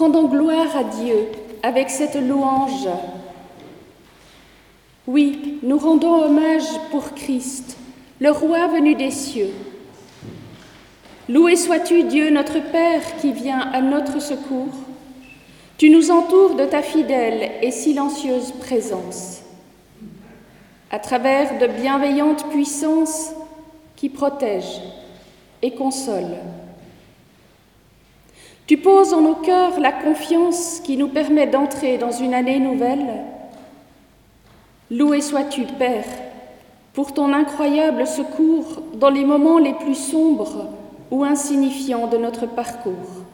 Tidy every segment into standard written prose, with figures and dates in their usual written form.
Rendons gloire à Dieu avec cette louange. Oui, nous rendons hommage pour Christ, le roi venu des cieux. Loué sois-tu, Dieu, notre Père, qui vient à notre secours. Tu nous entoures de ta fidèle et silencieuse présence, à travers de bienveillantes puissances qui protègent et consolent. Tu poses en nos cœurs la confiance qui nous permet d'entrer dans une année nouvelle. Loué sois-tu, Père, pour ton incroyable secours dans les moments les plus sombres ou insignifiants de notre parcours.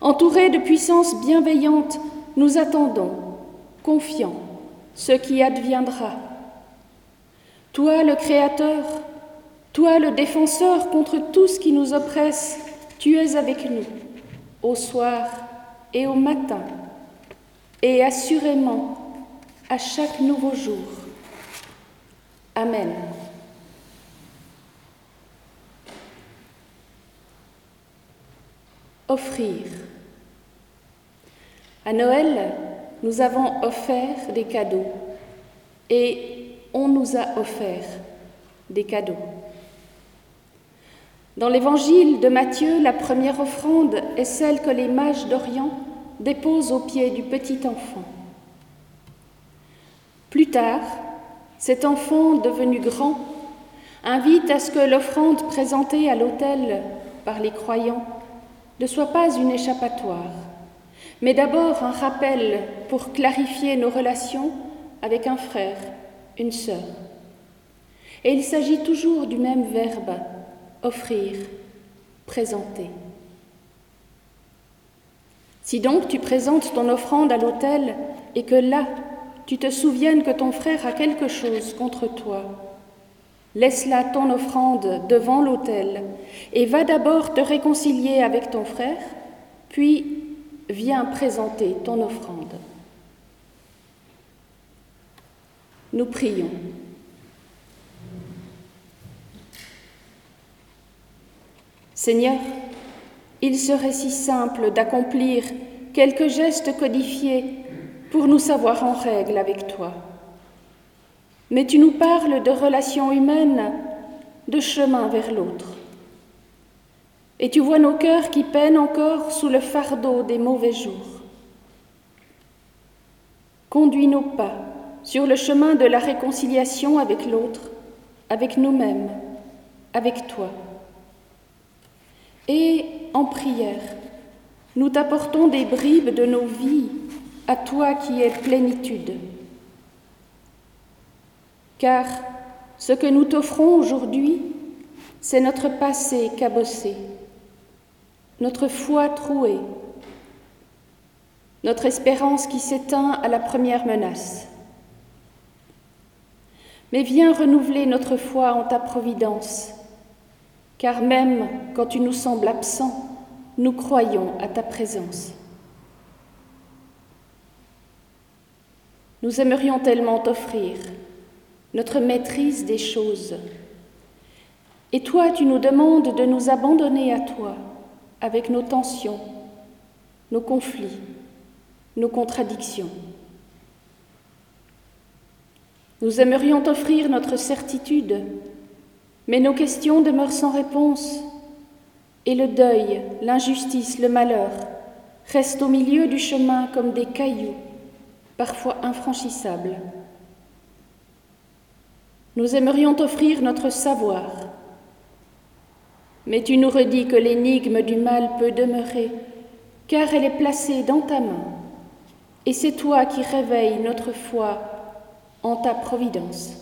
Entourés de puissances bienveillantes, nous attendons, confiants, ce qui adviendra. Toi, le Créateur, toi, le défenseur contre tout ce qui nous oppresse, tu es avec nous, au soir et au matin, et assurément à chaque nouveau jour. Amen. Offrir. À Noël, nous avons offert des cadeaux et on nous a offert des cadeaux. Dans l'évangile de Matthieu, la première offrande est celle que les mages d'Orient déposent aux pieds du petit enfant. Plus tard, cet enfant devenu grand invite à ce que l'offrande présentée à l'autel par les croyants ne soit pas une échappatoire, mais d'abord un rappel pour clarifier nos relations avec un frère, une sœur. Et il s'agit toujours du même verbe. Offrir, présenter. Si donc tu présentes ton offrande à l'autel et que là, tu te souviennes que ton frère a quelque chose contre toi, laisse là ton offrande devant l'autel et va d'abord te réconcilier avec ton frère, puis viens présenter ton offrande. Nous prions. Seigneur, il serait si simple d'accomplir quelques gestes codifiés pour nous savoir en règle avec toi. Mais tu nous parles de relations humaines, de chemin vers l'autre. Et tu vois nos cœurs qui peinent encore sous le fardeau des mauvais jours. Conduis nos pas sur le chemin de la réconciliation avec l'autre, avec nous-mêmes, avec toi. Et en prière, nous t'apportons des bribes de nos vies à toi qui es plénitude. Car ce que nous t'offrons aujourd'hui, c'est notre passé cabossé, notre foi trouée, notre espérance qui s'éteint à la première menace. Mais viens renouveler notre foi en ta providence. Car même quand tu nous sembles absents, nous croyons à ta présence. Nous aimerions tellement t'offrir notre maîtrise des choses. Et toi, tu nous demandes de nous abandonner à toi, avec nos tensions, nos conflits, nos contradictions. Nous aimerions t'offrir notre certitude, mais nos questions demeurent sans réponse, et le deuil, l'injustice, le malheur restent au milieu du chemin comme des cailloux, parfois infranchissables. Nous aimerions t'offrir notre savoir, mais tu nous redis que l'énigme du mal peut demeurer, car elle est placée dans ta main, et c'est toi qui réveilles notre foi en ta providence.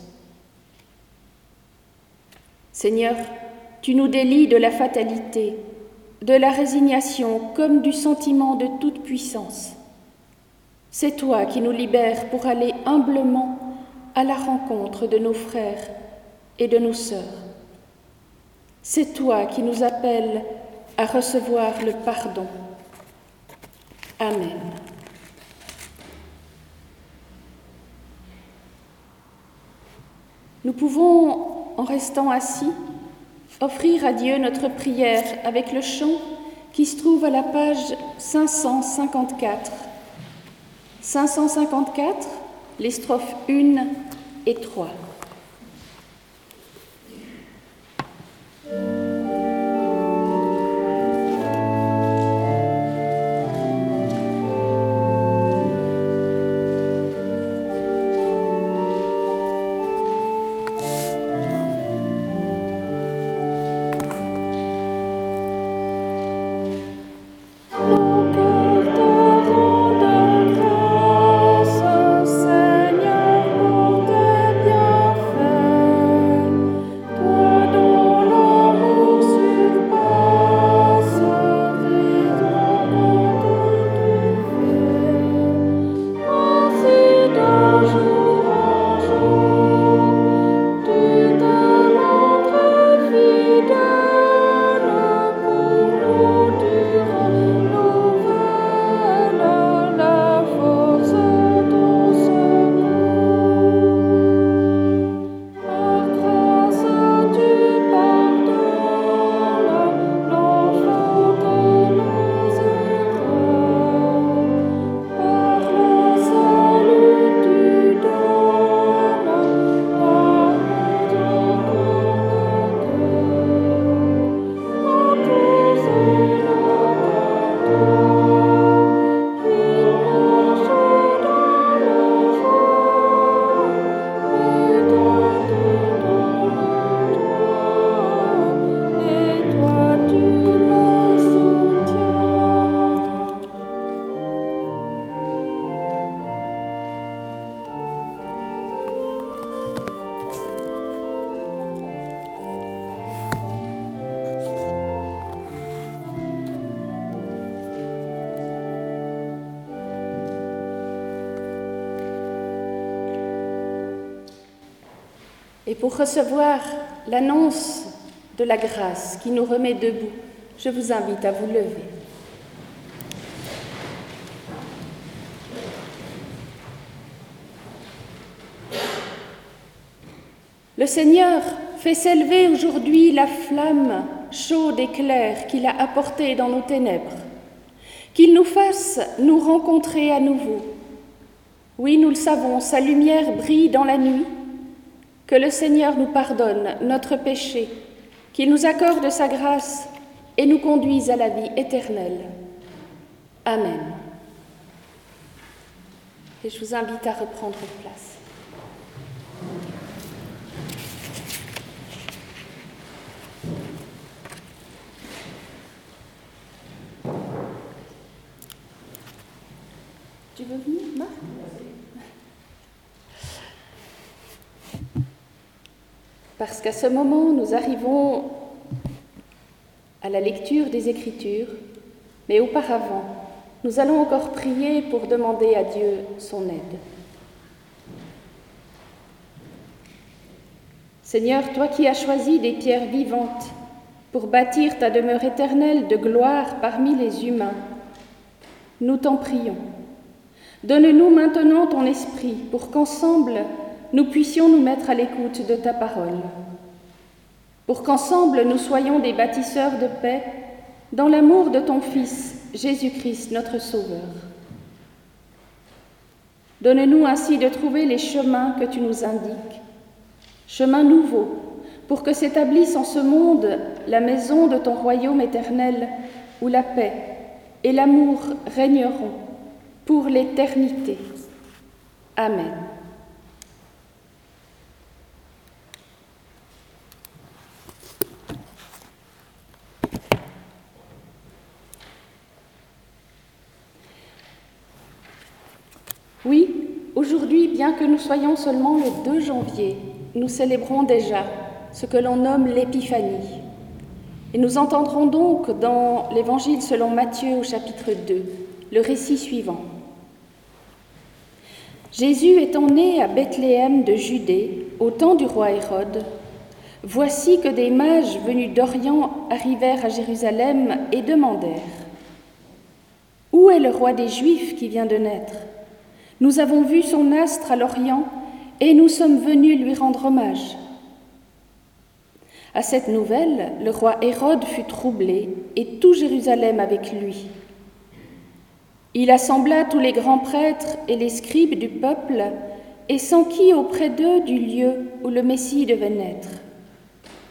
Seigneur, tu nous délies de la fatalité, de la résignation comme du sentiment de toute puissance. C'est toi qui nous libères pour aller humblement à la rencontre de nos frères et de nos sœurs. C'est toi qui nous appelles à recevoir le pardon. Amen. Nous pouvons, en restant assis, offrir à Dieu notre prière avec le chant qui se trouve à la page 554. 554, les strophes 1 et 3. Et pour recevoir l'annonce de la grâce qui nous remet debout, je vous invite à vous lever. Le Seigneur fait s'élever aujourd'hui la flamme chaude et claire qu'il a apportée dans nos ténèbres. Qu'il nous fasse nous rencontrer à nouveau. Oui, nous le savons, sa lumière brille dans la nuit. Que le Seigneur nous pardonne notre péché, qu'il nous accorde sa grâce et nous conduise à la vie éternelle. Amen. Et je vous invite à reprendre place. Tu veux venir, Marc ? Parce qu'à ce moment, nous arrivons à la lecture des Écritures, mais auparavant, nous allons encore prier pour demander à Dieu son aide. Seigneur, toi qui as choisi des pierres vivantes pour bâtir ta demeure éternelle de gloire parmi les humains, nous t'en prions. Donne-nous maintenant ton esprit pour qu'ensemble, nous puissions nous mettre à l'écoute de ta parole, pour qu'ensemble nous soyons des bâtisseurs de paix dans l'amour de ton Fils, Jésus-Christ, notre Sauveur. Donne-nous ainsi de trouver les chemins que tu nous indiques, chemins nouveaux, pour que s'établisse en ce monde la maison de ton royaume éternel, où la paix et l'amour régneront pour l'éternité. Amen. Oui, aujourd'hui, bien que nous soyons seulement le 2 janvier, nous célébrons déjà ce que l'on nomme l'Épiphanie. Et nous entendrons donc dans l'Évangile selon Matthieu au chapitre 2, le récit suivant. Jésus étant né à Bethléem de Judée, au temps du roi Hérode, voici que des mages venus d'Orient arrivèrent à Jérusalem et demandèrent : « Où est le roi des Juifs qui vient de naître ? Nous avons vu son astre à l'Orient et nous sommes venus lui rendre hommage. » À cette nouvelle, le roi Hérode fut troublé et tout Jérusalem avec lui. Il assembla tous les grands prêtres et les scribes du peuple et s'enquit auprès d'eux du lieu où le Messie devait naître.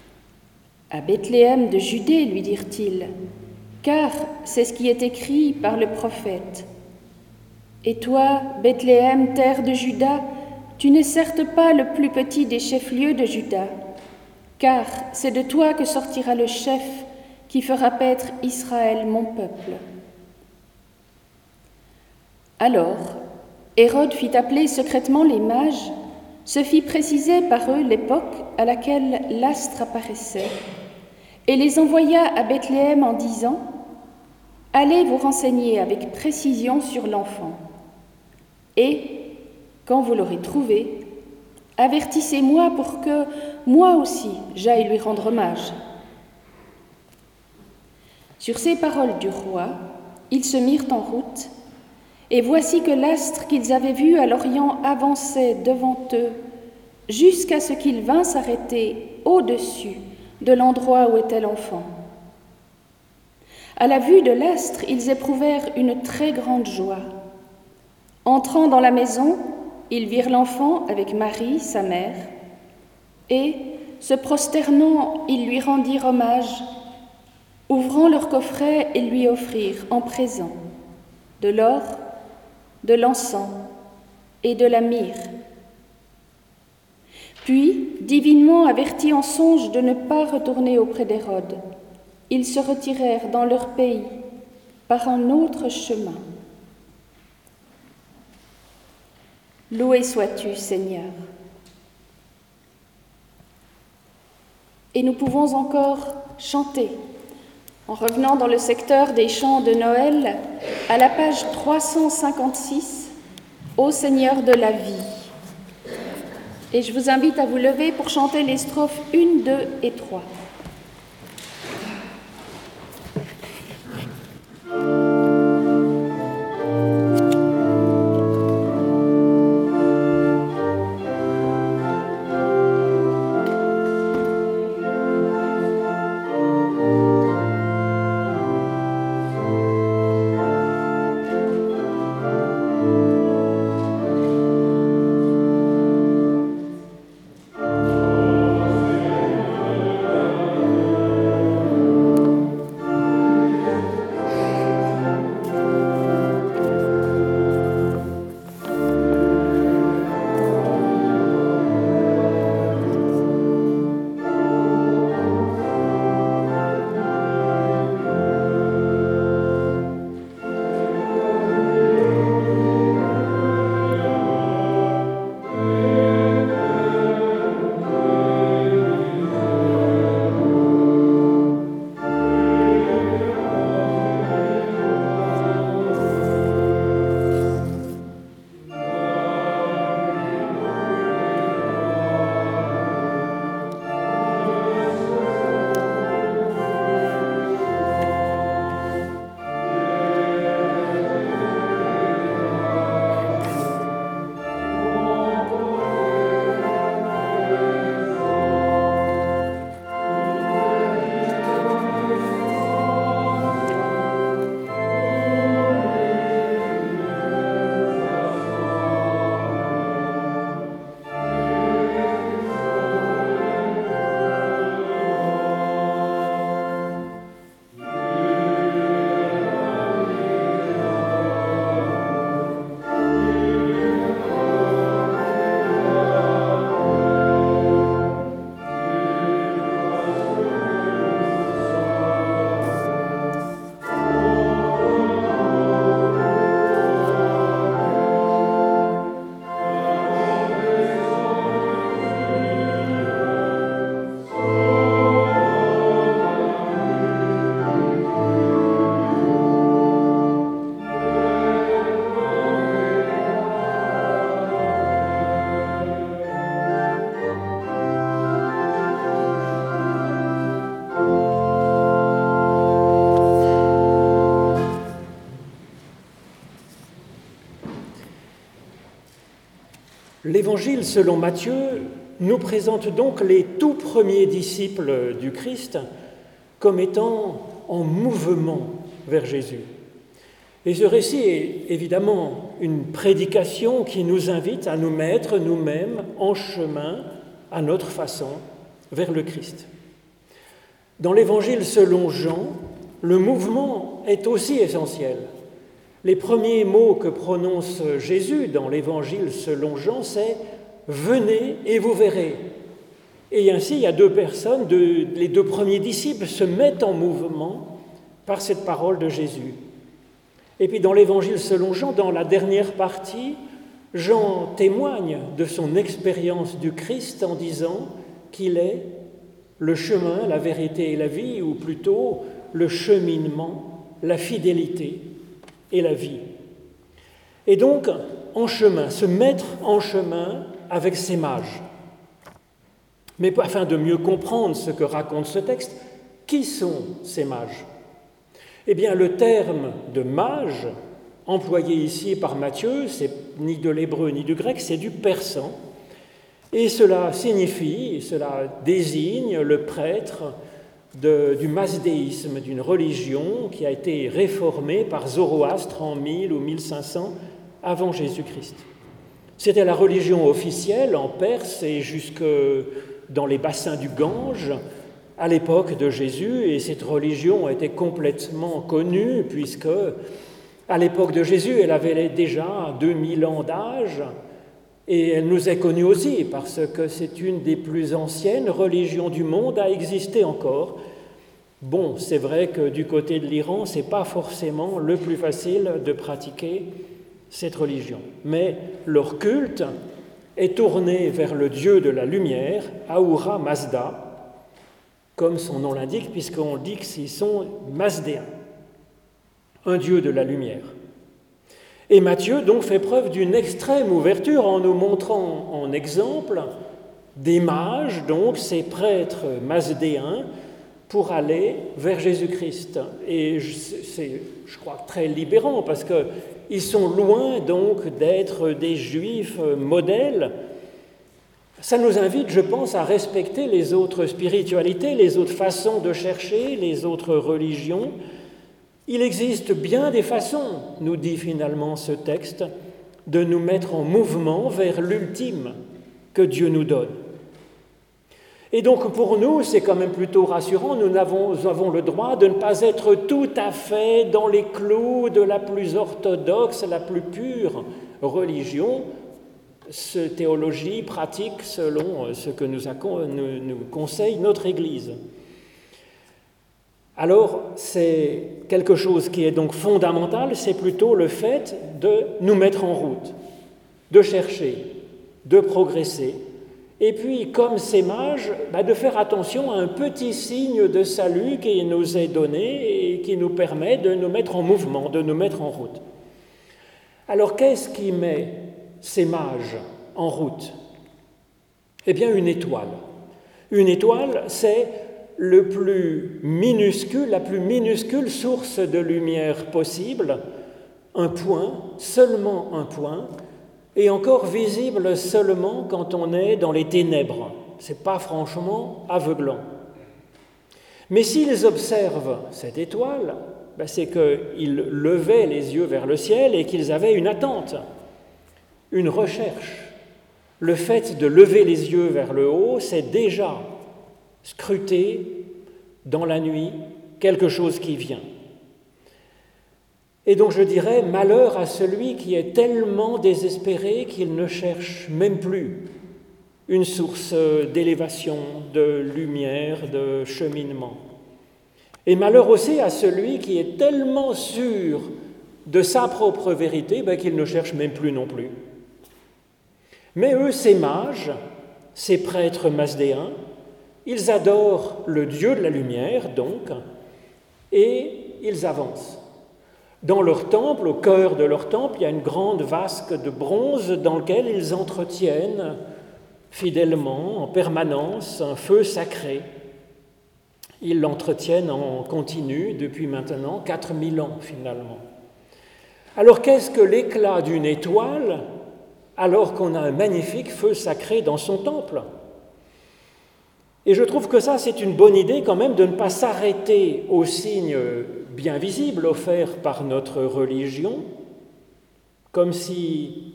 « À Bethléem de Judée, lui dirent-ils, car c'est ce qui est écrit par le prophète. Et toi, Bethléem, terre de Juda, tu n'es certes pas le plus petit des chefs-lieux de Juda, car c'est de toi que sortira le chef qui fera paître Israël, mon peuple. » Alors, Hérode fit appeler secrètement les mages, se fit préciser par eux l'époque à laquelle l'astre apparaissait, et les envoya à Bethléem en disant « Allez vous renseigner avec précision sur l'enfant, et, quand vous l'aurez trouvé, avertissez-moi pour que, moi aussi, j'aille lui rendre hommage. » Sur ces paroles du roi, ils se mirent en route, et voici que l'astre qu'ils avaient vu à l'Orient avançait devant eux, jusqu'à ce qu'il vint s'arrêter au-dessus de l'endroit où était l'enfant. À la vue de l'astre, ils éprouvèrent une très grande joie. Entrant dans la maison, ils virent l'enfant avec Marie, sa mère, et, se prosternant, ils lui rendirent hommage, ouvrant leur coffret et lui offrirent en présent de l'or, de l'encens et de la myrrhe. Puis, divinement avertis en songe de ne pas retourner auprès d'Hérode, ils se retirèrent dans leur pays par un autre chemin. Loué sois-tu, Seigneur. Et nous pouvons encore chanter, en revenant dans le secteur des chants de Noël, à la page 356, « Ô Seigneur de la vie ». Et je vous invite à vous lever pour chanter les strophes 1, 2 et 3. L'évangile selon Matthieu nous présente donc les tout premiers disciples du Christ comme étant en mouvement vers Jésus. Et ce récit est évidemment une prédication qui nous invite à nous mettre nous-mêmes en chemin, à notre façon, vers le Christ. Dans l'Évangile selon Jean, le mouvement est aussi essentiel. Les premiers mots que prononce Jésus dans l'Évangile selon Jean, c'est « Venez et vous verrez ». Et ainsi, il y a deux personnes, les deux premiers disciples se mettent en mouvement par cette parole de Jésus. Et puis dans l'Évangile selon Jean, dans la dernière partie, Jean témoigne de son expérience du Christ en disant qu'il est le chemin, la vérité et la vie, ou plutôt le cheminement, la fidélité et la vie. Et donc, en chemin, se mettre en chemin avec ces mages. Mais afin de mieux comprendre ce que raconte ce texte, qui sont ces mages ? Eh bien, le terme de mage, employé ici par Matthieu, c'est ni de l'hébreu ni du grec, c'est du persan. Et cela signifie, cela désigne le prêtre du masdéisme, d'une religion qui a été réformée par Zoroastre en 1000 ou 1500 avant Jésus-Christ. C'était la religion officielle en Perse et jusque dans les bassins du Gange, à l'époque de Jésus, et cette religion était complètement connue puisque, à l'époque de Jésus, elle avait déjà 2000 ans d'âge et elle nous est connue aussi parce que c'est une des plus anciennes religions du monde à exister encore. Bon, c'est vrai que du côté de l'Iran, c'est pas forcément le plus facile de pratiquer cette religion, mais leur culte est tourné vers le dieu de la lumière, Ahura Mazda, comme son nom l'indique, puisqu'on dit qu'ils sont mazdéens, un dieu de la lumière. Et Matthieu donc fait preuve d'une extrême ouverture en nous montrant en exemple des mages, donc ces prêtres mazdéens, pour aller vers Jésus-Christ. Et c'est, je crois, très libérant, parce qu'ils sont loin donc d'être des juifs modèles. Ça nous invite, je pense, à respecter les autres spiritualités, les autres façons de chercher, les autres religions. Il existe bien des façons, nous dit finalement ce texte, de nous mettre en mouvement vers l'ultime que Dieu nous donne. Et donc pour nous, c'est quand même plutôt rassurant, nous avons le droit de ne pas être tout à fait dans les clous de la plus orthodoxe, la plus pure religion, cette théologie pratique selon ce que nous conseille notre Église. Alors, c'est quelque chose qui est donc fondamental, c'est plutôt le fait de nous mettre en route, de chercher, de progresser, et puis, comme ces mages, de faire attention à un petit signe de salut qui nous est donné et qui nous permet de nous mettre en mouvement, de nous mettre en route. Alors, qu'est-ce qui met ces mages en route? Eh bien, une étoile. Une étoile, c'est la plus minuscule source de lumière possible, un point, seulement un point, et encore visible seulement quand on est dans les ténèbres. C'est pas franchement aveuglant. Mais s'ils observent cette étoile, c'est qu'ils levaient les yeux vers le ciel et qu'ils avaient une attente, une recherche. Le fait de lever les yeux vers le haut, c'est déjà scruter dans la nuit quelque chose qui vient. Et donc je dirais, malheur à celui qui est tellement désespéré qu'il ne cherche même plus une source d'élévation, de lumière, de cheminement. Et malheur aussi à celui qui est tellement sûr de sa propre vérité, qu'il ne cherche même plus non plus. Mais eux, ces mages, ces prêtres mazdéens, ils adorent le Dieu de la lumière, donc, et ils avancent. Dans leur temple, au cœur de leur temple, il y a une grande vasque de bronze dans laquelle ils entretiennent fidèlement, en permanence, un feu sacré. Ils l'entretiennent en continu depuis maintenant 4000 ans, finalement. Alors qu'est-ce que l'éclat d'une étoile alors qu'on a un magnifique feu sacré dans son temple ? Et je trouve que ça, c'est une bonne idée quand même de ne pas s'arrêter aux signes bien visibles offerts par notre religion, comme si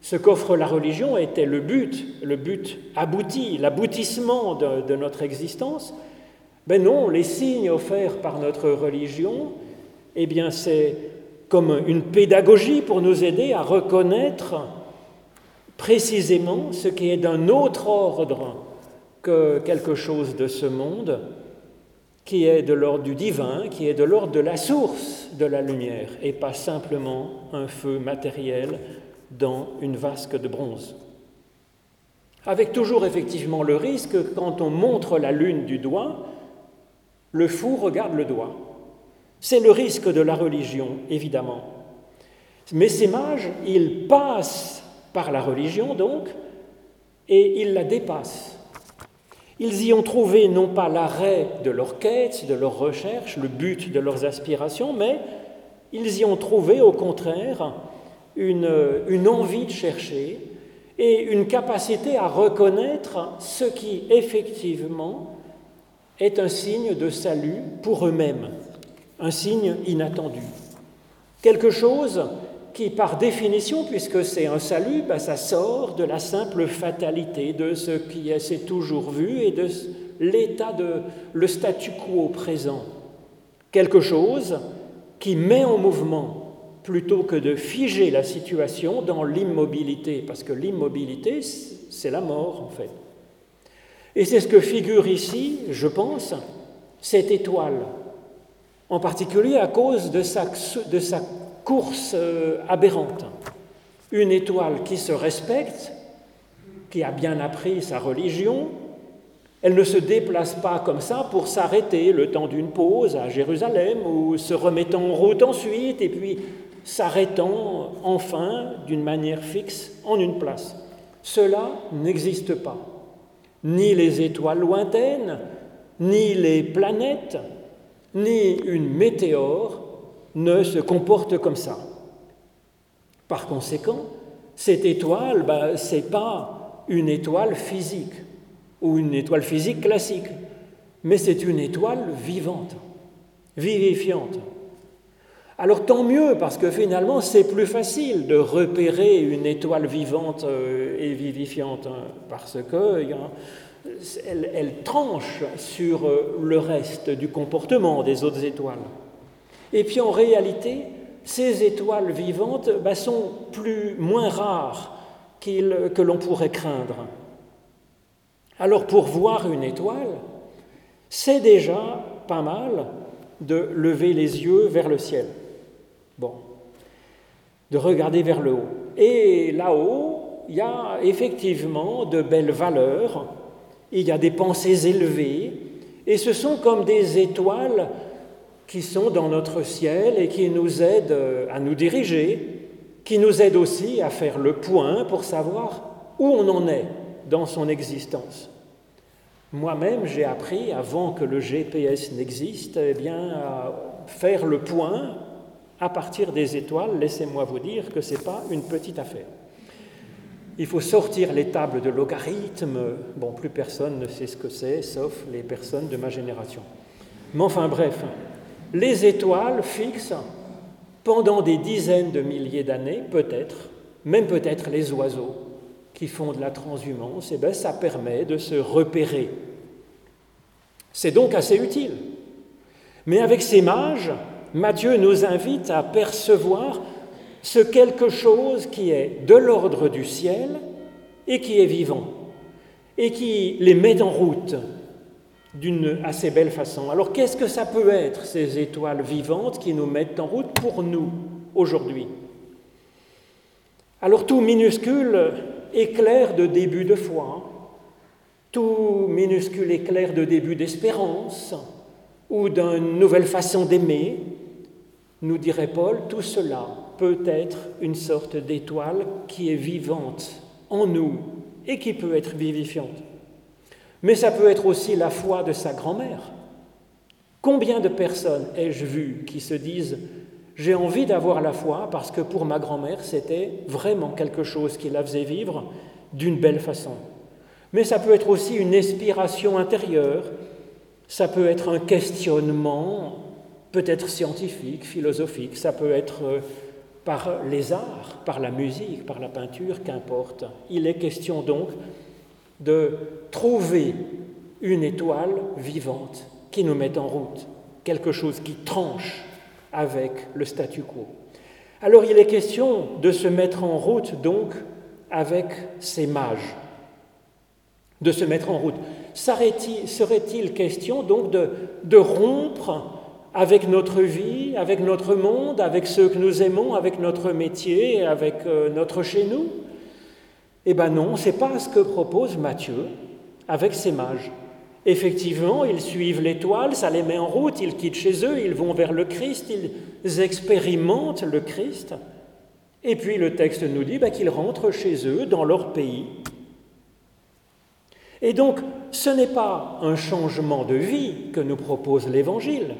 ce qu'offre la religion était le but abouti, l'aboutissement de notre existence. Ben non, les signes offerts par notre religion, eh bien c'est comme une pédagogie pour nous aider à reconnaître précisément ce qui est d'un autre ordre que quelque chose de ce monde, qui est de l'ordre du divin, qui est de l'ordre de la source de la lumière, et pas simplement un feu matériel dans une vasque de bronze. Avec toujours effectivement le risque que quand on montre la lune du doigt, le fou regarde le doigt. C'est le risque de la religion, évidemment. Mais ces mages, ils passent par la religion donc, et ils la dépassent. Ils y ont trouvé non pas l'arrêt de leur quête, de leur recherche, le but de leurs aspirations, mais ils y ont trouvé au contraire une envie de chercher et une capacité à reconnaître ce qui effectivement est un signe de salut pour eux-mêmes, un signe inattendu. Quelque chose qui par définition, puisque c'est un salut, ben ça sort de la simple fatalité, de ce qui s'est toujours vu et de l'état de le statu quo présent. Quelque chose qui met en mouvement plutôt que de figer la situation dans l'immobilité, parce que l'immobilité, c'est la mort en fait. Et c'est ce que figure ici, je pense, cette étoile, en particulier à cause de sa course aberrante. Une étoile qui se respecte, qui a bien appris sa religion, elle ne se déplace pas comme ça pour s'arrêter le temps d'une pause à Jérusalem ou se remettant en route ensuite et puis s'arrêtant enfin d'une manière fixe en une place. Cela n'existe pas. Ni les étoiles lointaines, ni les planètes, ni une météore ne se comporte comme ça. Par conséquent, cette étoile, ce n'est pas une étoile physique ou une étoile physique classique, mais c'est une étoile vivante, vivifiante. Alors tant mieux, parce que finalement, c'est plus facile de repérer une étoile vivante et vivifiante, hein, parce que elle tranche sur le reste du comportement des autres étoiles. Et puis en réalité, ces étoiles vivantes sont moins rares que l'on pourrait craindre. Alors pour voir une étoile, c'est déjà pas mal de lever les yeux vers le ciel. Bon, de regarder vers le haut. Et là-haut, il y a effectivement de belles valeurs, il y a des pensées élevées, et ce sont comme des étoiles qui sont dans notre ciel et qui nous aident à nous diriger, qui nous aident aussi à faire le point pour savoir où on en est dans son existence. Moi-même, j'ai appris, avant que le GPS n'existe, à faire le point à partir des étoiles. Laissez-moi vous dire que ce n'est pas une petite affaire. Il faut sortir les tables de logarithmes. Bon, plus personne ne sait ce que c'est, sauf les personnes de ma génération. Mais enfin, bref. Les étoiles fixent pendant des dizaines de milliers d'années, peut-être, même peut-être les oiseaux qui font de la transhumance, et ça permet de se repérer. C'est donc assez utile. Mais avec ces mages, Matthieu nous invite à percevoir ce quelque chose qui est de l'ordre du ciel et qui est vivant, et qui les met en route d'une assez belle façon. Alors qu'est-ce que ça peut être, ces étoiles vivantes qui nous mettent en route pour nous, aujourd'hui? Alors tout minuscule éclair de début de foi, tout minuscule éclair de début d'espérance, ou d'une nouvelle façon d'aimer, nous dirait Paul, tout cela peut être une sorte d'étoile qui est vivante en nous et qui peut être vivifiante. Mais ça peut être aussi la foi de sa grand-mère. Combien de personnes ai-je vu qui se disent « j'ai envie d'avoir la foi parce que pour ma grand-mère, c'était vraiment quelque chose qui la faisait vivre d'une belle façon ». mais ça peut être aussi une inspiration intérieure, ça peut être un questionnement, peut-être scientifique, philosophique, ça peut être par les arts, par la musique, par la peinture, qu'importe. Il est question donc de trouver une étoile vivante qui nous mette en route, quelque chose qui tranche avec le statu quo. Alors il est question de se mettre en route donc avec ces mages, de se mettre en route. Serait-il question donc de rompre avec notre vie, avec notre monde, avec ceux que nous aimons, avec notre métier, avec notre chez-nous? Eh bien non, ce n'est pas ce que propose Matthieu avec ses mages. Effectivement, ils suivent l'étoile, ça les met en route, ils quittent chez eux, ils vont vers le Christ, ils expérimentent le Christ. Et puis le texte nous dit qu'ils rentrent chez eux, dans leur pays. Et donc, ce n'est pas un changement de vie que nous propose l'Évangile,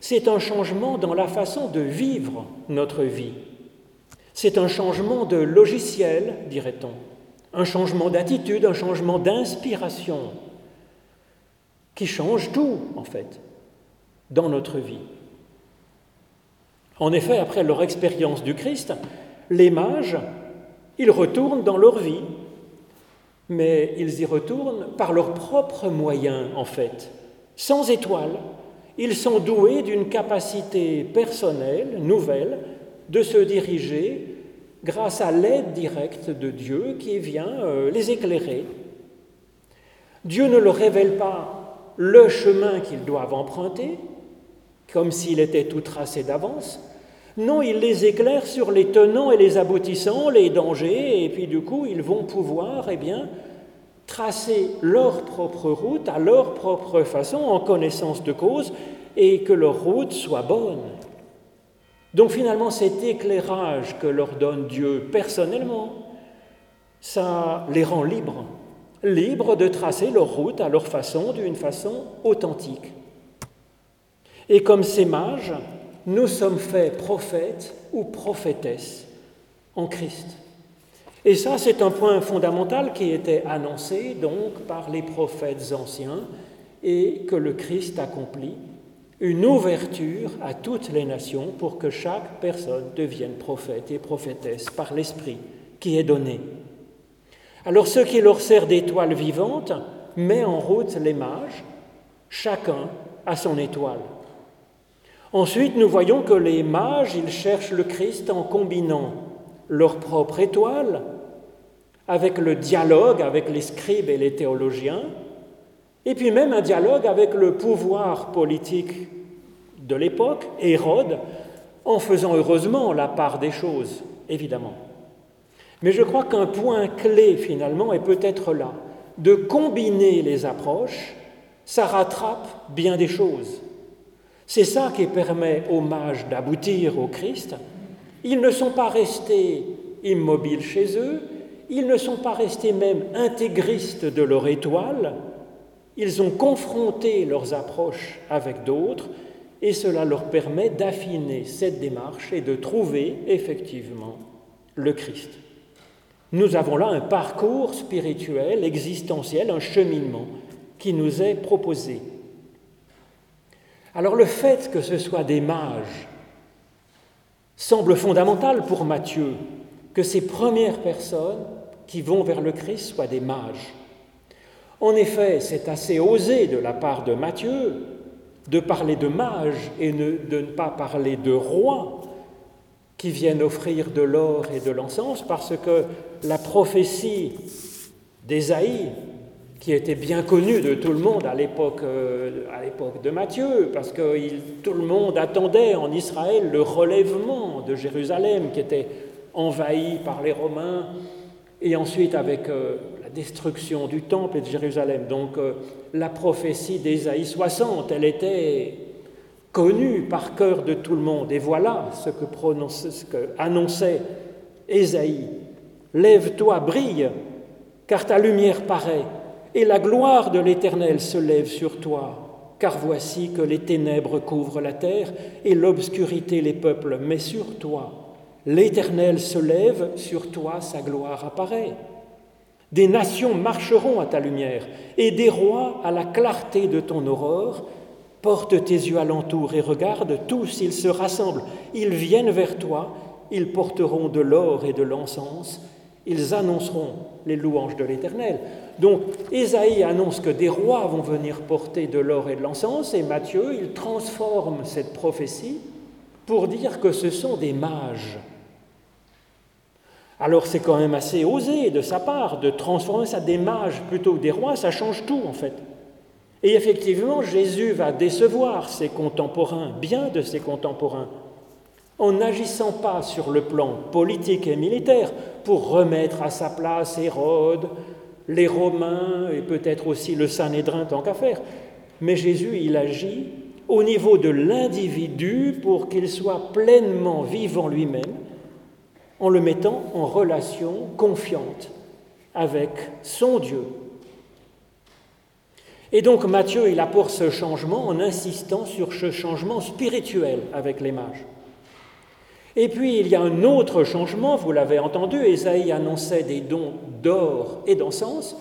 c'est un changement dans la façon de vivre notre vie. C'est un changement de logiciel, dirait-on, un changement d'attitude, un changement d'inspiration, qui change tout, en fait, dans notre vie. En effet, après leur expérience du Christ, les mages, ils retournent dans leur vie, mais ils y retournent par leurs propres moyens, en fait, sans étoile. Ils sont doués d'une capacité personnelle, nouvelle, de se diriger grâce à l'aide directe de Dieu qui vient les éclairer. Dieu ne leur révèle pas le chemin qu'ils doivent emprunter, comme s'il était tout tracé d'avance. Non, il les éclaire sur les tenants et les aboutissants, les dangers, et puis du coup, ils vont pouvoir, tracer leur propre route, à leur propre façon, en connaissance de cause, et que leur route soit bonne. Donc finalement, cet éclairage que leur donne Dieu personnellement, ça les rend libres de tracer leur route à leur façon, d'une façon authentique. Et comme ces mages, nous sommes faits prophètes ou prophétesses en Christ. Et ça, c'est un point fondamental qui était annoncé donc par les prophètes anciens et que le Christ accomplit, une ouverture à toutes les nations pour que chaque personne devienne prophète et prophétesse par l'Esprit qui est donné. Alors ce qui leur sert d'étoile vivante met en route les mages, chacun à son étoile. Ensuite, nous voyons que les mages, ils cherchent le Christ en combinant leur propre étoile avec le dialogue avec les scribes et les théologiens, et puis même un dialogue avec le pouvoir politique de l'époque, Hérode, en faisant heureusement la part des choses, évidemment. Mais je crois qu'un point clé, finalement, est peut-être là. De combiner les approches, ça rattrape bien des choses. C'est ça qui permet aux mages d'aboutir au Christ. Ils ne sont pas restés immobiles chez eux, ils ne sont pas restés même intégristes de leur étoile. Ils ont confronté leurs approches avec d'autres et cela leur permet d'affiner cette démarche et de trouver effectivement le Christ. Nous avons là un parcours spirituel, existentiel, un cheminement qui nous est proposé. Alors le fait que ce soit des mages semble fondamental pour Matthieu, que ces premières personnes qui vont vers le Christ soient des mages. En effet, c'est assez osé de la part de Matthieu de parler de mages et de ne pas parler de rois qui viennent offrir de l'or et de l'encens, parce que la prophétie d'Ésaïe, qui était bien connue de tout le monde à l'époque de Matthieu, parce que tout le monde attendait en Israël le relèvement de Jérusalem, qui était envahi par les Romains, et ensuite avec la destruction du temple et de Jérusalem. Donc la prophétie d'Ésaïe 60, elle était connu par cœur de tout le monde. Et voilà ce que annonçait Ésaïe. « Lève-toi, brille, car ta lumière paraît, et la gloire de l'Éternel se lève sur toi. Car voici que les ténèbres couvrent la terre, et l'obscurité les peuples, mais sur toi. L'Éternel se lève, sur toi sa gloire apparaît. Des nations marcheront à ta lumière, et des rois à la clarté de ton aurore. Porte tes yeux alentour et regarde, tous ils se rassemblent, ils viennent vers toi, ils porteront de l'or et de l'encens, ils annonceront les louanges de l'Éternel. » Donc, Ésaïe annonce que des rois vont venir porter de l'or et de l'encens, et Matthieu, il transforme cette prophétie pour dire que ce sont des mages. Alors c'est quand même assez osé de sa part de transformer ça des mages plutôt que des rois, ça change tout en fait. Et effectivement, Jésus va décevoir ses contemporains, bien de ses contemporains, en n'agissant pas sur le plan politique et militaire pour remettre à sa place Hérode, les Romains et peut-être aussi le Sanhédrin tant qu'à faire. Mais Jésus, il agit au niveau de l'individu pour qu'il soit pleinement vivant lui-même, en le mettant en relation confiante avec son Dieu. Et donc Matthieu, il apporte ce changement en insistant sur ce changement spirituel avec les mages. Et puis il y a un autre changement, vous l'avez entendu, Ésaïe annonçait des dons d'or et d'encens,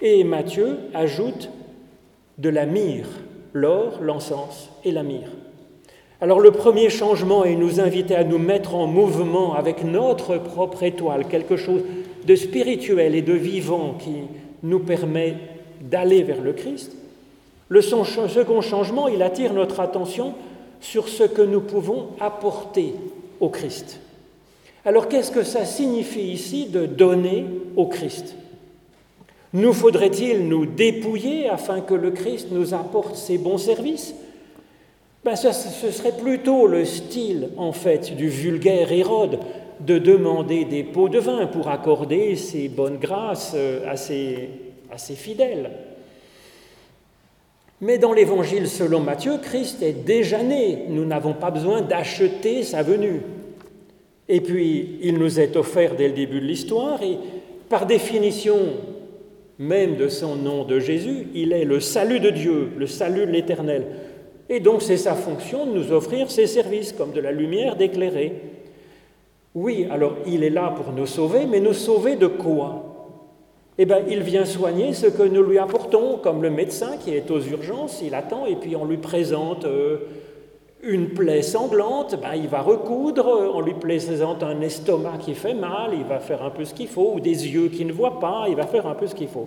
et Matthieu ajoute de la myrrhe, l'or, l'encens et la myrrhe. Alors le premier changement est nous inviter à nous mettre en mouvement avec notre propre étoile, quelque chose de spirituel et de vivant qui nous permet d'aller vers le Christ. Le second changement, il attire notre attention sur ce que nous pouvons apporter au Christ. Alors qu'est-ce que ça signifie ici de donner au Christ ? Nous faudrait-il nous dépouiller afin que le Christ nous apporte ses bons services ? Ce serait plutôt le style, en fait, du vulgaire Hérode de demander des pots de vin pour accorder ses bonnes grâces à ses fidèles. Mais dans l'Évangile selon Matthieu, Christ est déjà né. Nous n'avons pas besoin d'acheter sa venue. Et puis, il nous est offert dès le début de l'histoire et, par définition même de son nom de Jésus, il est le salut de Dieu, le salut de l'Éternel. Et donc, c'est sa fonction de nous offrir ses services, comme de la lumière d'éclairer. Oui, alors, il est là pour nous sauver, mais nous sauver de quoi ? Il vient soigner ce que nous lui apportons, comme le médecin qui est aux urgences, il attend, et puis on lui présente une plaie sanglante, il va recoudre, on lui présente un estomac qui fait mal, il va faire un peu ce qu'il faut, ou des yeux qui ne voient pas, il va faire un peu ce qu'il faut.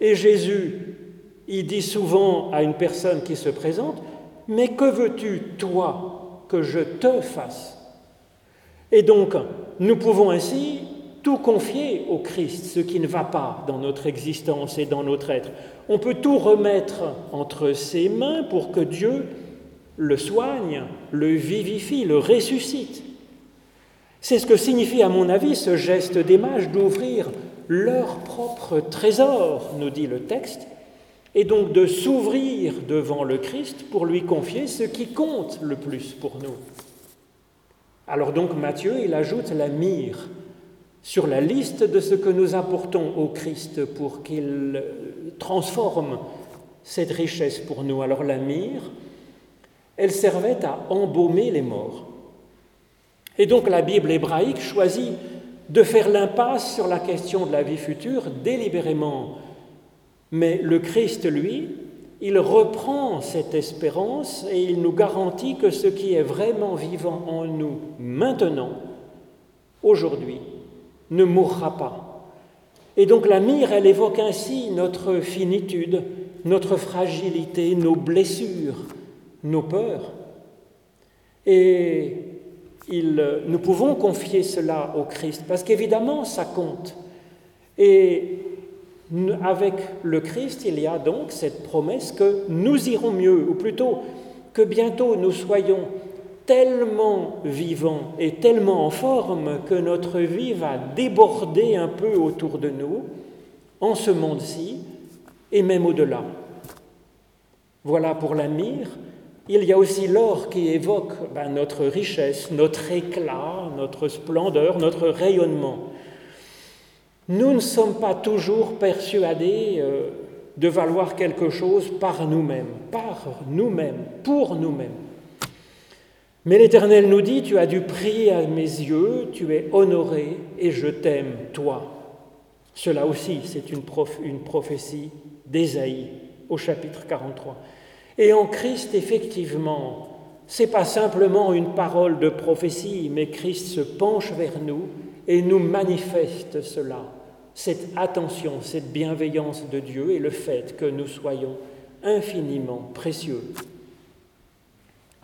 Et Jésus, il dit souvent à une personne qui se présente, « Mais que veux-tu, toi, que je te fasse ?» Et donc, nous pouvons ainsi tout confier au Christ, ce qui ne va pas dans notre existence et dans notre être. On peut tout remettre entre ses mains pour que Dieu le soigne, le vivifie, le ressuscite. C'est ce que signifie, à mon avis, ce geste des mages d'ouvrir leur propre trésor, nous dit le texte, et donc de s'ouvrir devant le Christ pour lui confier ce qui compte le plus pour nous. Alors donc Matthieu, il ajoute la myrrhe sur la liste de ce que nous apportons au Christ pour qu'il transforme cette richesse pour nous. Alors la myrrhe, elle servait à embaumer les morts. Et donc la Bible hébraïque choisit de faire l'impasse sur la question de la vie future délibérément. Mais le Christ, lui, il reprend cette espérance et il nous garantit que ce qui est vraiment vivant en nous maintenant, aujourd'hui, ne mourra pas. Et donc la myrrhe, elle évoque ainsi notre finitude, notre fragilité, nos blessures, nos peurs. Et nous pouvons confier cela au Christ, parce qu'évidemment, ça compte. Et avec le Christ, il y a donc cette promesse que nous irons mieux, ou plutôt que bientôt nous soyons tellement vivants et tellement en forme que notre vie va déborder un peu autour de nous, en ce monde-ci et même au-delà. Voilà pour la myrrhe. Il y a aussi l'or qui évoque notre richesse, notre éclat, notre splendeur, notre rayonnement. Nous ne sommes pas toujours persuadés de valoir quelque chose par nous-mêmes, pour nous-mêmes. Mais l'Éternel nous dit, « Tu as du prix à mes yeux, tu es honoré et je t'aime, toi. » Cela aussi, c'est une prophétie d'Ésaïe au chapitre 43. Et en Christ, effectivement, ce n'est pas simplement une parole de prophétie, mais Christ se penche vers nous et nous manifeste cela, cette attention, cette bienveillance de Dieu et le fait que nous soyons infiniment précieux.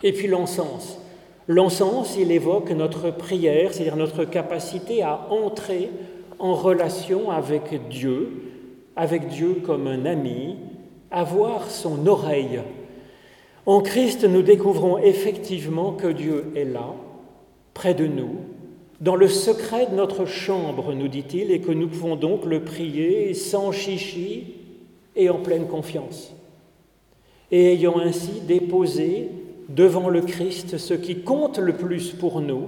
Et puis l'encens. L'encens, il évoque notre prière, c'est-à-dire notre capacité à entrer en relation avec Dieu comme un ami, avoir son oreille. En Christ, nous découvrons effectivement que Dieu est là, près de nous, dans le secret de notre chambre, nous dit-il, et que nous pouvons donc le prier sans chichi et en pleine confiance. Et ayant ainsi déposé devant le Christ ce qui compte le plus pour nous,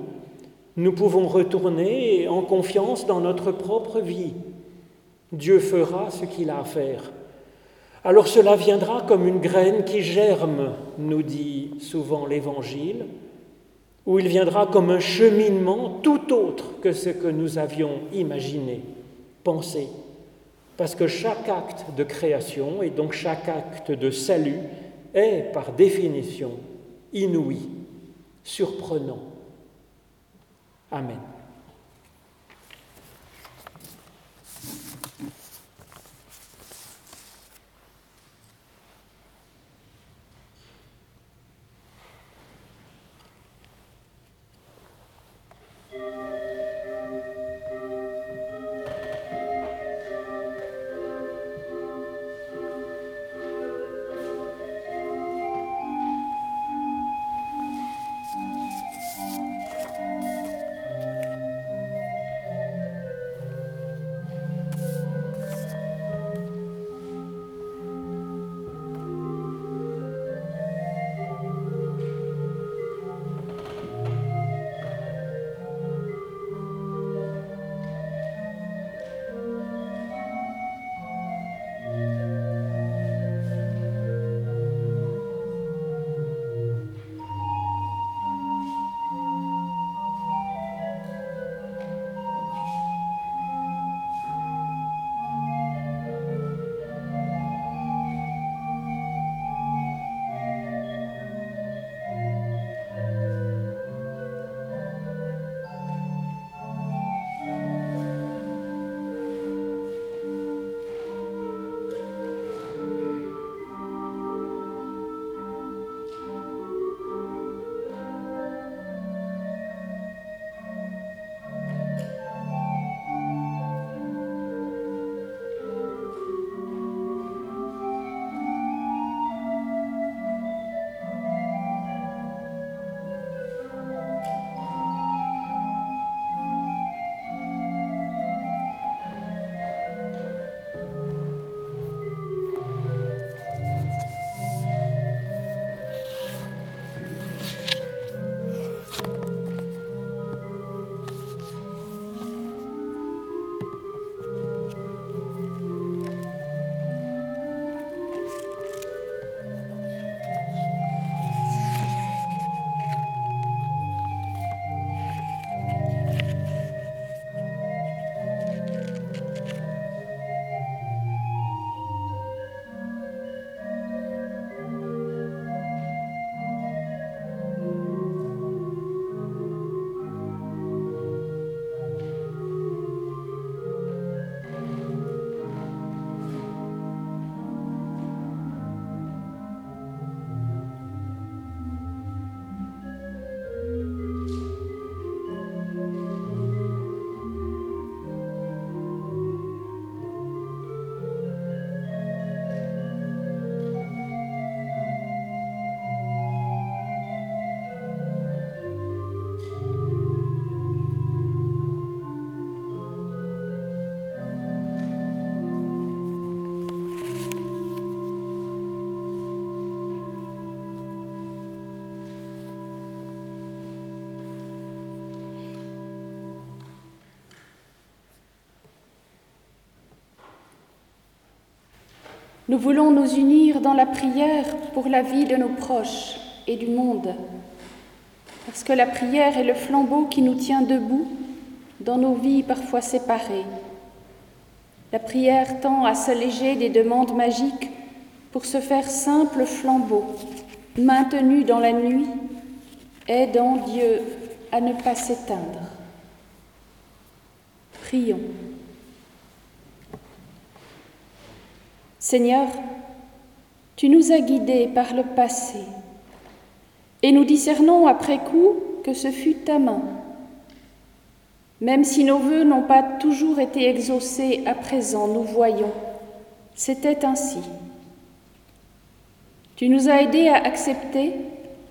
nous pouvons retourner en confiance dans notre propre vie. Dieu fera ce qu'il a à faire. Alors cela viendra comme une graine qui germe, nous dit souvent l'Évangile, où il viendra comme un cheminement tout autre que ce que nous avions imaginé, pensé. Parce que chaque acte de création et donc chaque acte de salut est par définition inouï, surprenant. Amen. Nous voulons nous unir dans la prière pour la vie de nos proches et du monde, parce que la prière est le flambeau qui nous tient debout dans nos vies parfois séparées. La prière tend à s'alléger des demandes magiques pour se faire simple flambeau, maintenu dans la nuit, aidant Dieu à ne pas s'éteindre. Prions. Seigneur, tu nous as guidés par le passé et nous discernons après coup que ce fut ta main. Même si nos vœux n'ont pas toujours été exaucés, à présent nous voyons, c'était ainsi. Tu nous as aidés à accepter,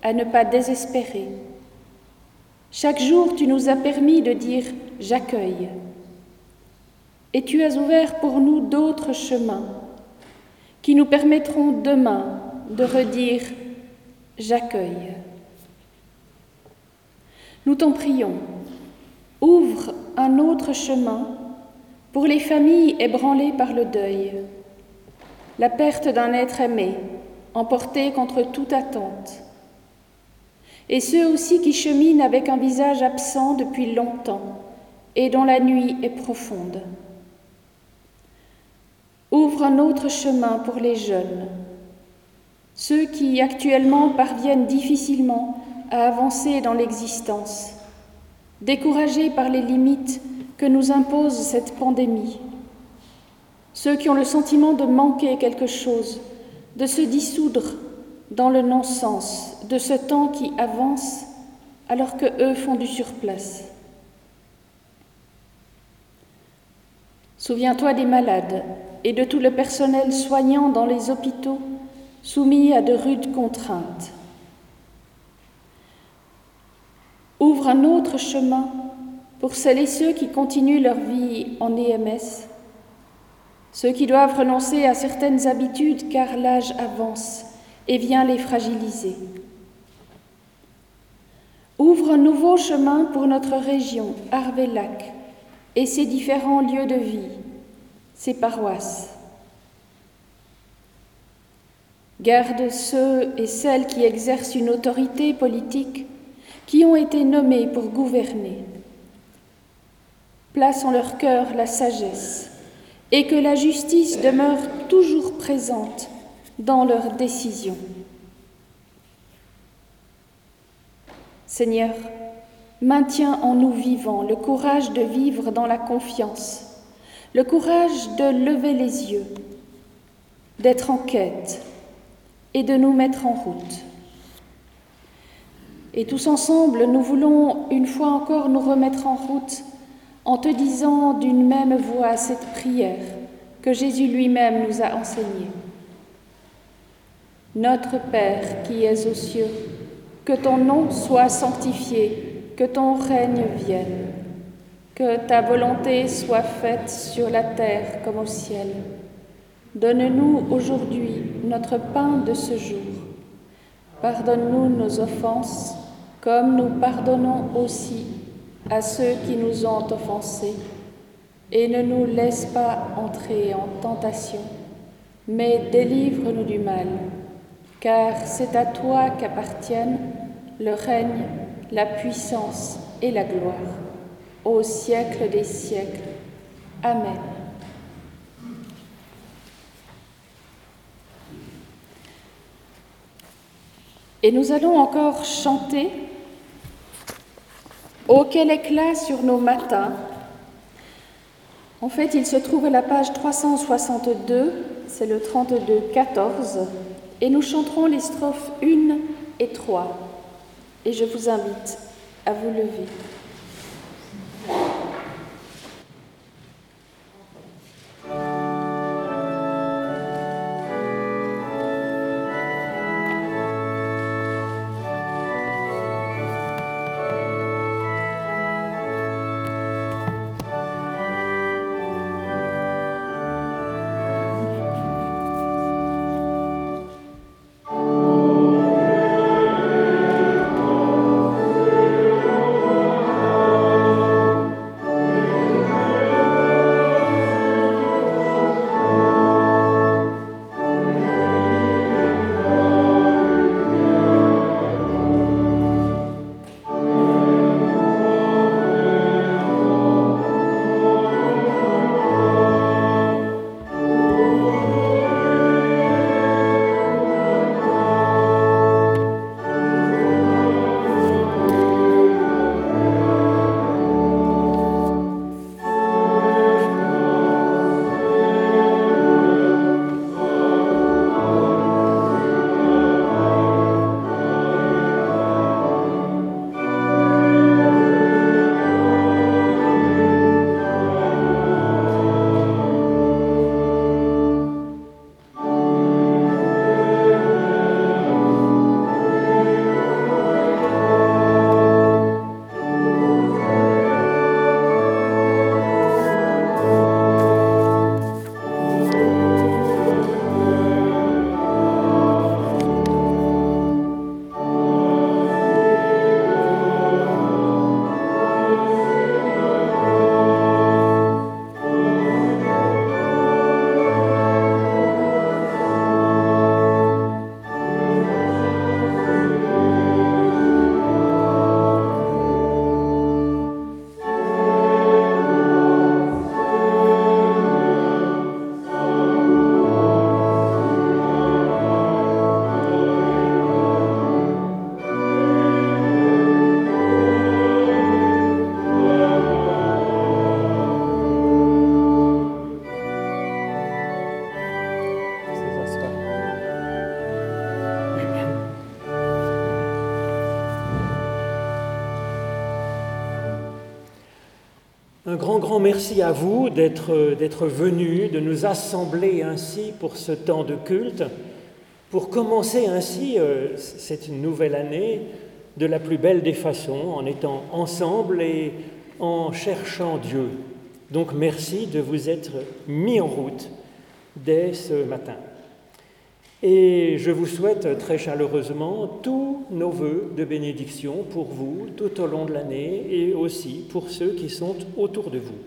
à ne pas désespérer. Chaque jour, tu nous as permis de dire « j'accueille ». Et tu as ouvert pour nous d'autres chemins qui nous permettront demain de redire « j'accueille ». Nous t'en prions. Ouvre un autre chemin pour les familles ébranlées par le deuil, la perte d'un être aimé, emporté contre toute attente, et ceux aussi qui cheminent avec un visage absent depuis longtemps et dont la nuit est profonde. Ouvre un autre chemin pour les jeunes, ceux qui actuellement parviennent difficilement à avancer dans l'existence, découragés par les limites que nous impose cette pandémie, ceux qui ont le sentiment de manquer quelque chose, de se dissoudre dans le non-sens de ce temps qui avance alors que eux font du surplace. Souviens-toi des malades et de tout le personnel soignant dans les hôpitaux soumis à de rudes contraintes. Ouvre un autre chemin pour celles et ceux qui continuent leur vie en EMS, ceux qui doivent renoncer à certaines habitudes car l'âge avance et vient les fragiliser. Ouvre un nouveau chemin pour notre région, Arvélac, et ses différents lieux de vie, ses paroisses. Garde ceux et celles qui exercent une autorité politique qui ont été nommés pour gouverner. Place en leur cœur la sagesse et que la justice demeure toujours présente dans leurs décisions. Seigneur, maintiens en nous vivants le courage de vivre dans la confiance, le courage de lever les yeux, d'être en quête et de nous mettre en route. Et tous ensemble, nous voulons une fois encore nous remettre en route en te disant d'une même voix cette prière que Jésus lui-même nous a enseignée. Notre Père qui es aux cieux, que ton nom soit sanctifié, que ton règne vienne, que ta volonté soit faite sur la terre comme au ciel. Donne-nous aujourd'hui notre pain de ce jour. Pardonne-nous nos offenses, comme nous pardonnons aussi à ceux qui nous ont offensés, et ne nous laisse pas entrer en tentation, mais délivre-nous du mal, car c'est à toi qu'appartiennent le règne, la puissance et la gloire, au siècle des siècles. Amen. Et nous allons encore chanter « Oh, quel éclat sur nos matins !» En fait, il se trouve à la page 362, c'est le 32-14, et nous chanterons les strophes 1 et 3. Et je vous invite à vous lever. Un grand merci à vous d'être venus, de nous assembler ainsi pour ce temps de culte, pour commencer ainsi cette nouvelle année de la plus belle des façons, en étant ensemble et en cherchant Dieu. Donc merci de vous être mis en route dès ce matin. Et je vous souhaite très chaleureusement tous nos vœux de bénédiction pour vous tout au long de l'année et aussi pour ceux qui sont autour de vous.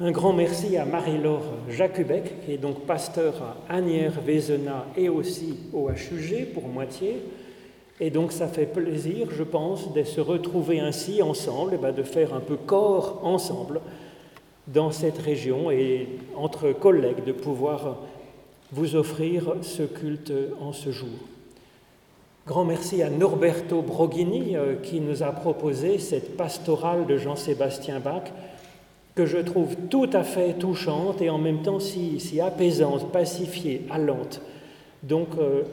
Un grand merci à Marie-Laure Jacubek, qui est donc pasteur à Asnières-Vézenas et aussi au HUG pour moitié. Et donc ça fait plaisir, je pense, de se retrouver ainsi ensemble, de faire un peu corps ensemble dans cette région et entre collègues de pouvoir vous offrir ce culte en ce jour. Grand merci à Norberto Broghini qui nous a proposé cette pastorale de Jean-Sébastien Bach que je trouve tout à fait touchante et en même temps si apaisante, pacifiée, allante. Donc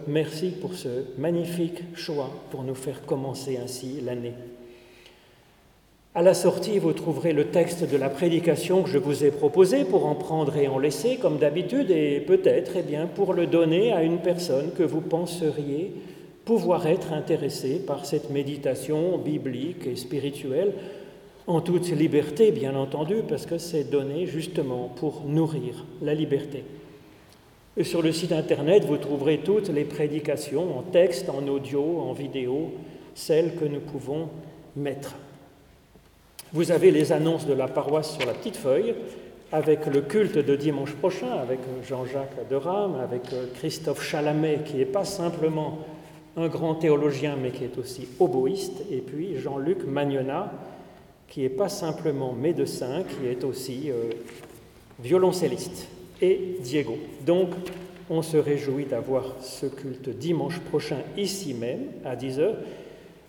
merci pour ce magnifique choix pour nous faire commencer ainsi l'année. À la sortie, vous trouverez le texte de la prédication que je vous ai proposé pour en prendre et en laisser, comme d'habitude, et peut-être pour le donner à une personne que vous penseriez pouvoir être intéressée par cette méditation biblique et spirituelle, en toute liberté, bien entendu, parce que c'est donné justement pour nourrir la liberté. Et sur le site internet, vous trouverez toutes les prédications en texte, en audio, en vidéo, celles que nous pouvons mettre. Vous avez les annonces de la paroisse sur la petite feuille, avec le culte de dimanche prochain, avec Jean-Jacques Derame, avec Christophe Chalamet, qui n'est pas simplement un grand théologien, mais qui est aussi oboïste, et puis Jean-Luc Magnona, qui n'est pas simplement médecin, qui est aussi violoncelliste, et Diego. Donc, on se réjouit d'avoir ce culte dimanche prochain, ici même, à 10h.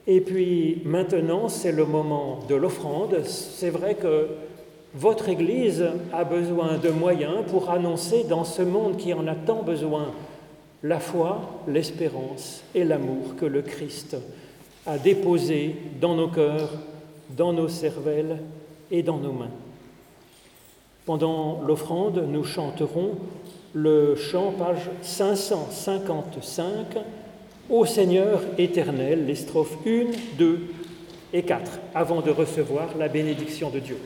Et puis maintenant, c'est le moment de l'offrande. C'est vrai que votre Église a besoin de moyens pour annoncer dans ce monde qui en a tant besoin la foi, l'espérance et l'amour que le Christ a déposé dans nos cœurs, dans nos cervelles et dans nos mains. Pendant l'offrande, nous chanterons le chant page 555, Ô Seigneur éternel, les strophes 1, 2 et 4, avant de recevoir la bénédiction de Dieu.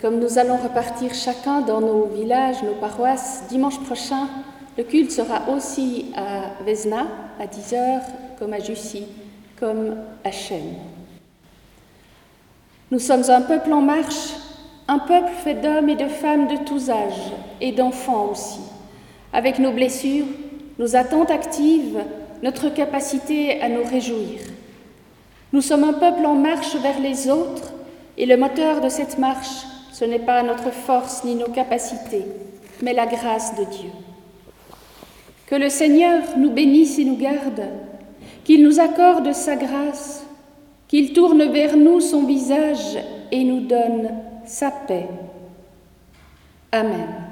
comme nous allons repartir chacun dans nos villages, nos paroisses, dimanche prochain, le culte sera aussi à Vesna, à 10h, comme à Jussy, comme à Chênes. Nous sommes un peuple en marche, un peuple fait d'hommes et de femmes de tous âges, et d'enfants aussi, avec nos blessures, nos attentes actives, notre capacité à nous réjouir. Nous sommes un peuple en marche vers les autres, et le moteur de cette marche, ce n'est pas notre force ni nos capacités, mais la grâce de Dieu. Que le Seigneur nous bénisse et nous garde, qu'il nous accorde sa grâce, qu'il tourne vers nous son visage et nous donne sa paix. Amen.